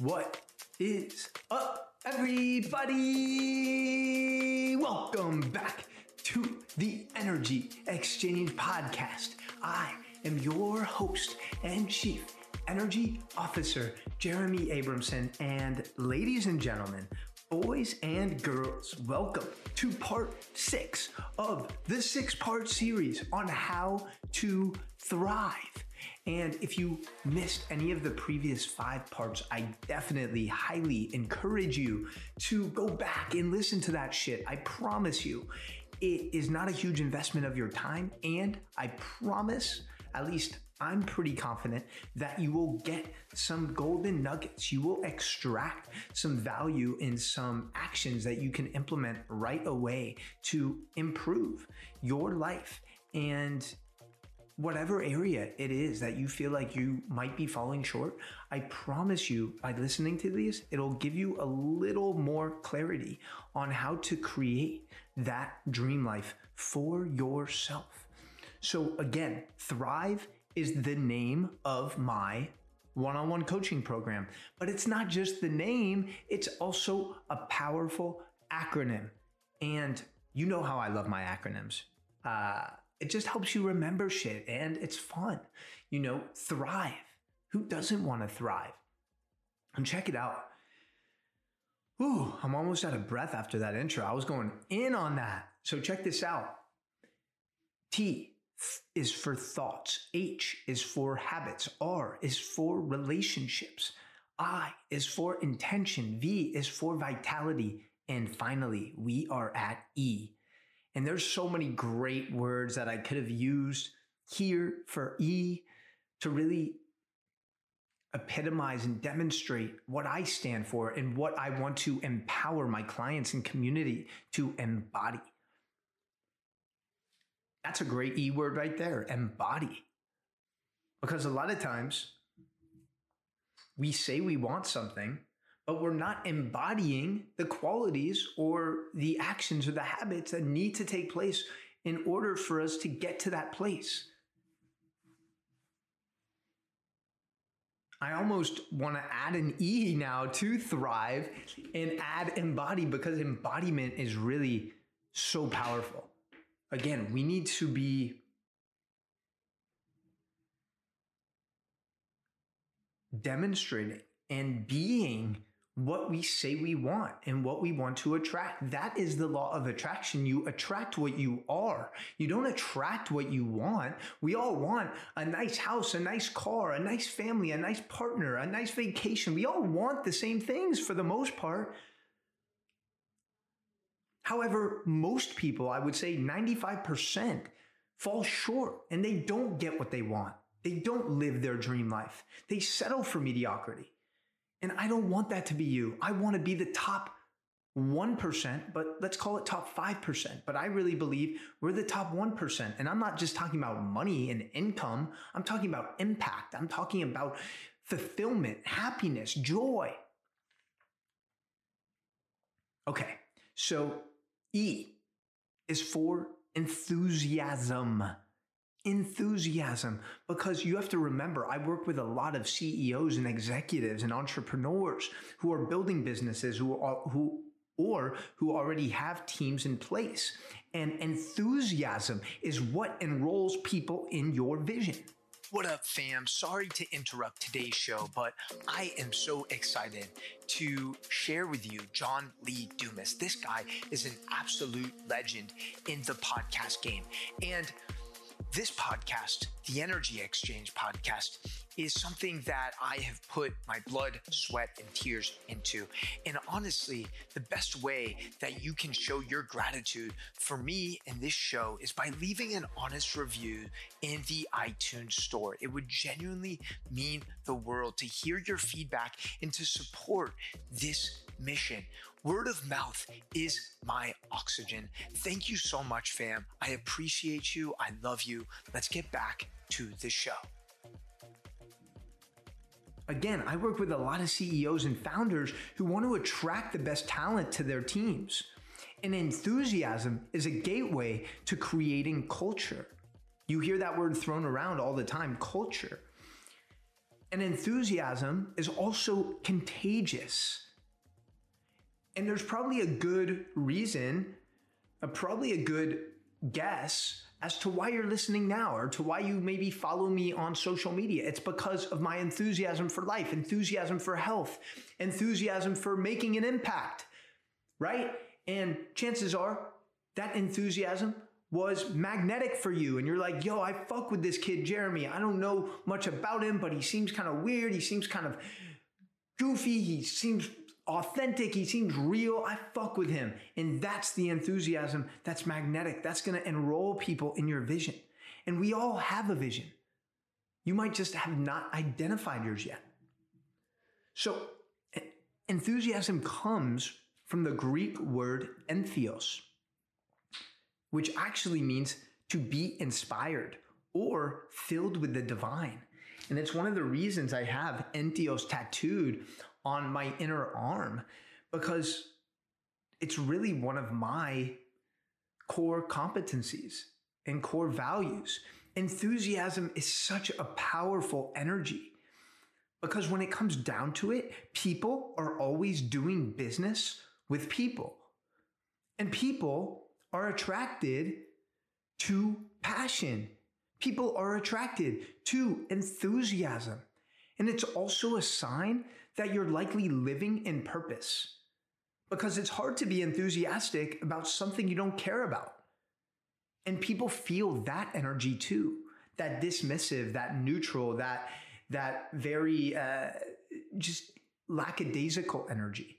What is up, everybody? Welcome back to the Energy Exchange Podcast. I am your host and Chief Energy Officer, Jeremy Abramson, and ladies and gentlemen, boys and girls, welcome to part 6 of this 6-part series on how to thrive. And if you missed any of the previous 5 parts, I definitely highly encourage you to go back and listen to that shit. I promise you, it is not a huge investment of your time, and I promise, at least I'm pretty confident, that you will get some golden nuggets. You will extract some value in some actions that you can implement right away to improve your life and whatever area it is that you feel like you might be falling short. I promise you, by listening to these, it'll give you a little more clarity on how to create that dream life for yourself. So again, Thrive is the name of my one-on-one coaching program, but it's not just the name, it's also a powerful acronym. And you know how I love my acronyms. It just helps you remember shit, and it's fun. You know, thrive. Who doesn't want to thrive? And check it out. Ooh, I'm almost out of breath after that intro. I was going in on that. So check this out. T is for thoughts. H is for habits. R is for relationships. I is for intention. V is for vitality. And finally, we are at E. And there's so many great words that I could have used here for E to really epitomize and demonstrate what I stand for and what I want to empower my clients and community to embody. That's a great E word right there, embody. Because a lot of times we say we want something, but we're not embodying the qualities or the actions or the habits that need to take place in order for us to get to that place. I almost want to add an E now to thrive and add embody, because embodiment is really so powerful. Again, we need to be demonstrating and being what we say we want and what we want to attract. That is the law of attraction. You attract what you are. You don't attract what you want. We all want a nice house, a nice car, a nice family, a nice partner, a nice vacation. We all want the same things for the most part. However, most people, I would say 95%, fall short and they don't get what they want. They don't live their dream life. They settle for mediocrity. And I don't want that to be you. I want to be the top 1%, but let's call it top 5%. But I really believe we're the top 1%. And I'm not just talking about money and income. I'm talking about impact. I'm talking about fulfillment, happiness, joy. Okay, so E is for enthusiasm. Enthusiasm, because you have to remember, I work with a lot of CEOs and executives and entrepreneurs who are building businesses, who already have teams in place. And enthusiasm is what enrolls people in your vision. What up, fam? Sorry to interrupt today's show, but I am so excited to share with you John Lee Dumas. This guy is an absolute legend in the podcast game. And this podcast, the Energy Exchange Podcast, is something that I have put my blood, sweat, and tears into. And honestly, the best way that you can show your gratitude for me and this show is by leaving an honest review in the iTunes store. It would genuinely mean the world to hear your feedback and to support this mission. Word of mouth is my oxygen. Thank you so much, fam. I appreciate you. I love you. Let's get back to the show. Again, I work with a lot of CEOs and founders who want to attract the best talent to their teams. And enthusiasm is a gateway to creating culture. You hear that word thrown around all the time, culture. And enthusiasm is also contagious. And there's probably a good reason, probably a good guess as to why you're listening now or to why you maybe follow me on social media. It's because of my enthusiasm for life, enthusiasm for health, enthusiasm for making an impact, right? And chances are that enthusiasm was magnetic for you. And you're like, yo, I fuck with this kid, Jeremy. I don't know much about him, but he seems kind of weird. He seems kind of goofy. He seems authentic. He seems real. I fuck with him. And that's the enthusiasm that's magnetic. That's going to enroll people in your vision. And we all have a vision. You might just have not identified yours yet. So enthusiasm comes from the Greek word entheos, which actually means to be inspired or filled with the divine. And it's one of the reasons I have entheos tattooed on my inner arm, because it's really one of my core competencies and core values. Enthusiasm is such a powerful energy because when it comes down to it, people are always doing business with people, and people are attracted to passion. People are attracted to enthusiasm. And it's also a sign that you're likely living in purpose, because it's hard to be enthusiastic about something you don't care about. And people feel that energy too, that dismissive, that neutral, that very just lackadaisical energy.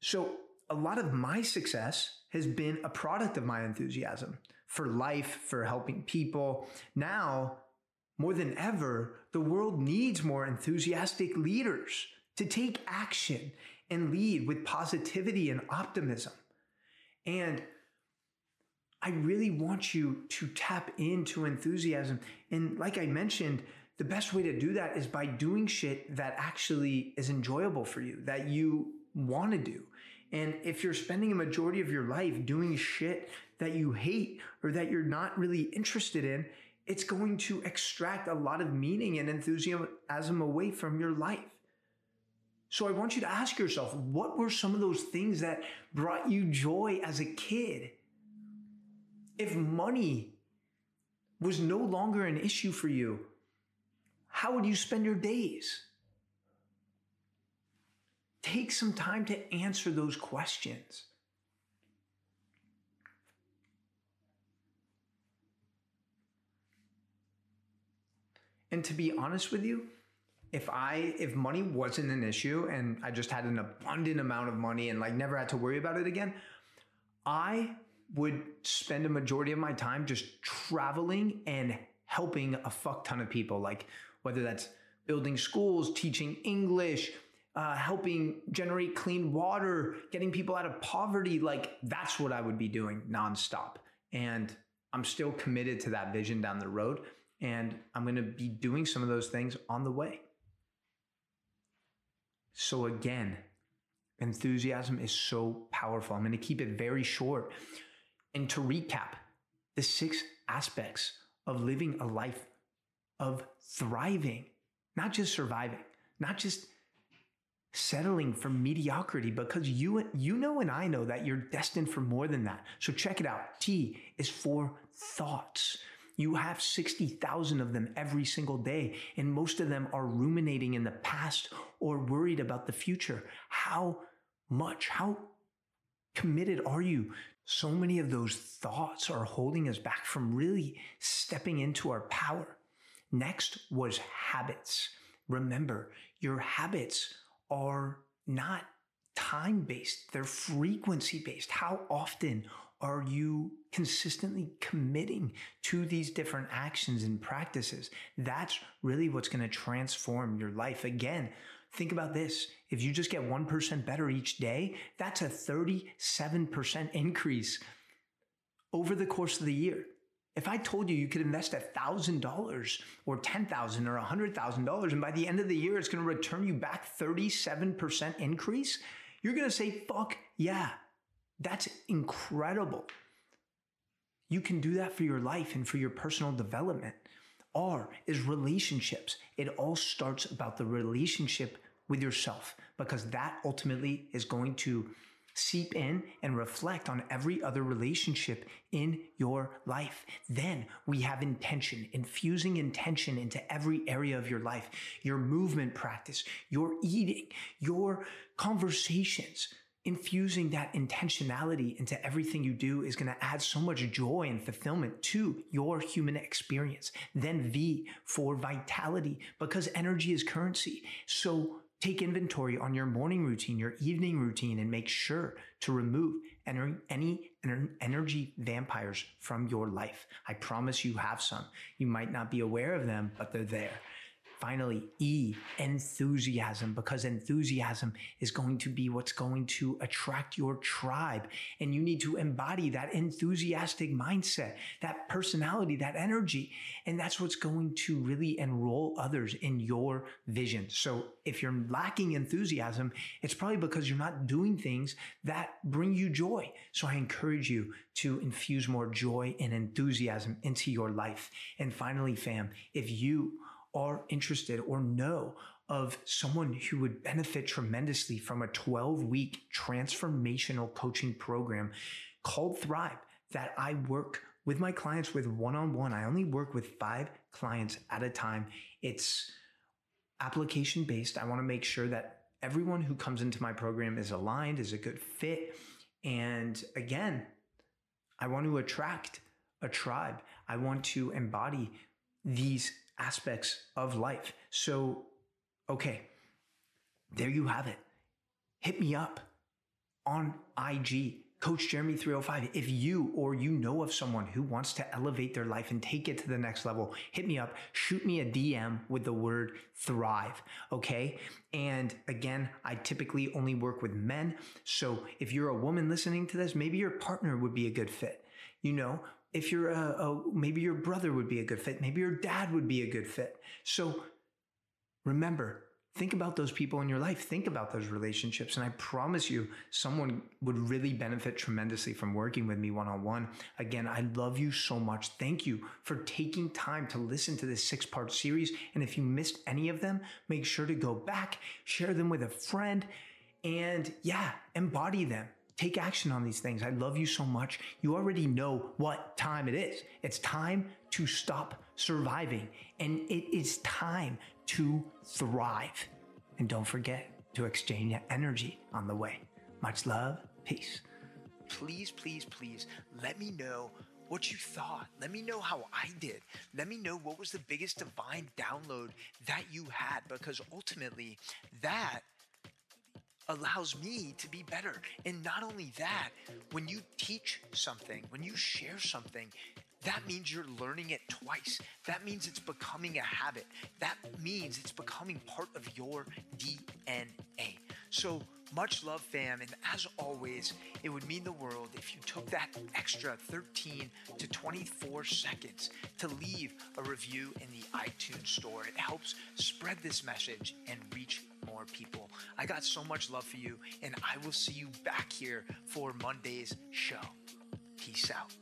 So a lot of my success has been a product of my enthusiasm for life, for helping people. Now, more than ever, the world needs more enthusiastic leaders to take action and lead with positivity and optimism. And I really want you to tap into enthusiasm. And like I mentioned, the best way to do that is by doing shit that actually is enjoyable for you, that you want to do. And if you're spending a majority of your life doing shit that you hate or that you're not really interested in, it's going to extract a lot of meaning and enthusiasm away from your life. So I want you to ask yourself, what were some of those things that brought you joy as a kid? If money was no longer an issue for you, how would you spend your days? Take some time to answer those questions. And to be honest with you, if money wasn't an issue and I just had an abundant amount of money and like never had to worry about it again, I would spend a majority of my time just traveling and helping a fuck ton of people. Like whether that's building schools, teaching English, helping generate clean water, getting people out of poverty. Like that's what I would be doing nonstop. And I'm still committed to that vision down the road. And I'm going to be doing some of those things on the way. So again, enthusiasm is so powerful. I'm going to keep it very short. And to recap, the 6 aspects of living a life of thriving, not just surviving, not just settling for mediocrity, because you know and I know that you're destined for more than that. So check it out. T is for thoughts. You have 60,000 of them every single day, and most of them are ruminating in the past or worried about the future. How committed are you? So many of those thoughts are holding us back from really stepping into our power. Next was habits. Remember, your habits are not time-based. They're frequency-based. How often are you consistently committing to these different actions and practices? That's really what's going to transform your life. Again, think about this. If you just get 1% better each day, that's a 37% increase over the course of the year. If I told you could invest $1,000 or $10,000 or $100,000, and by the end of the year, it's going to return you back 37% increase, you're going to say, fuck yeah, that's incredible. You can do that for your life and for your personal development. R is relationships. It all starts about the relationship with yourself, because that ultimately is going to seep in and reflect on every other relationship in your life. Then we have intention, infusing intention into every area of your life, your movement practice, your eating, your conversations. Infusing that intentionality into everything you do is going to add so much joy and fulfillment to your human experience. Then V for vitality, because energy is currency. So take inventory on your morning routine, your evening routine, and make sure to remove any energy vampires from your life. I promise you have some. You might not be aware of them, but they're there. Finally, E, enthusiasm, because enthusiasm is going to be what's going to attract your tribe. And you need to embody that enthusiastic mindset, that personality, that energy. And that's what's going to really enroll others in your vision. So if you're lacking enthusiasm, it's probably because you're not doing things that bring you joy. So I encourage you to infuse more joy and enthusiasm into your life. And finally, fam, if you are interested or know of someone who would benefit tremendously from a 12-week transformational coaching program called Thrive that I work with my clients with one-on-one. I only work with 5 clients at a time. It's application-based. I want to make sure that everyone who comes into my program is aligned, is a good fit. And again, I want to attract a tribe. I want to embody these aspects of life. So, okay, there you have it. Hit me up on IG, Coach Jeremy 305. If you or you know of someone who wants to elevate their life and take it to the next level, hit me up, shoot me a DM with the word Thrive. Okay. And again, I typically only work with men. So if you're a woman listening to this, maybe your partner would be a good fit. You know, if you're maybe your brother would be a good fit. Maybe your dad would be a good fit. So remember, think about those people in your life. Think about those relationships. And I promise you, someone would really benefit tremendously from working with me one-on-one. Again, I love you so much. Thank you for taking time to listen to this 6-part series. And if you missed any of them, make sure to go back, share them with a friend, and yeah, embody them. Take action on these things. I love you so much. You already know what time it is. It's time to stop surviving, and it is time to thrive. And don't forget to exchange that energy on the way. Much love. Peace. Please, please, please let me know what you thought. Let me know how I did. Let me know what was the biggest divine download that you had, because ultimately that allows me to be better. And not only that, when you teach something, when you share something, that means you're learning it twice. That means it's becoming a habit. That means it's becoming part of your DNA. So much love, fam. And as always, it would mean the world if you took that extra 13 to 24 seconds to leave a review in the iTunes store. It helps spread this message and reach more people. I got so much love for you, and I will see you back here for Monday's show. Peace out.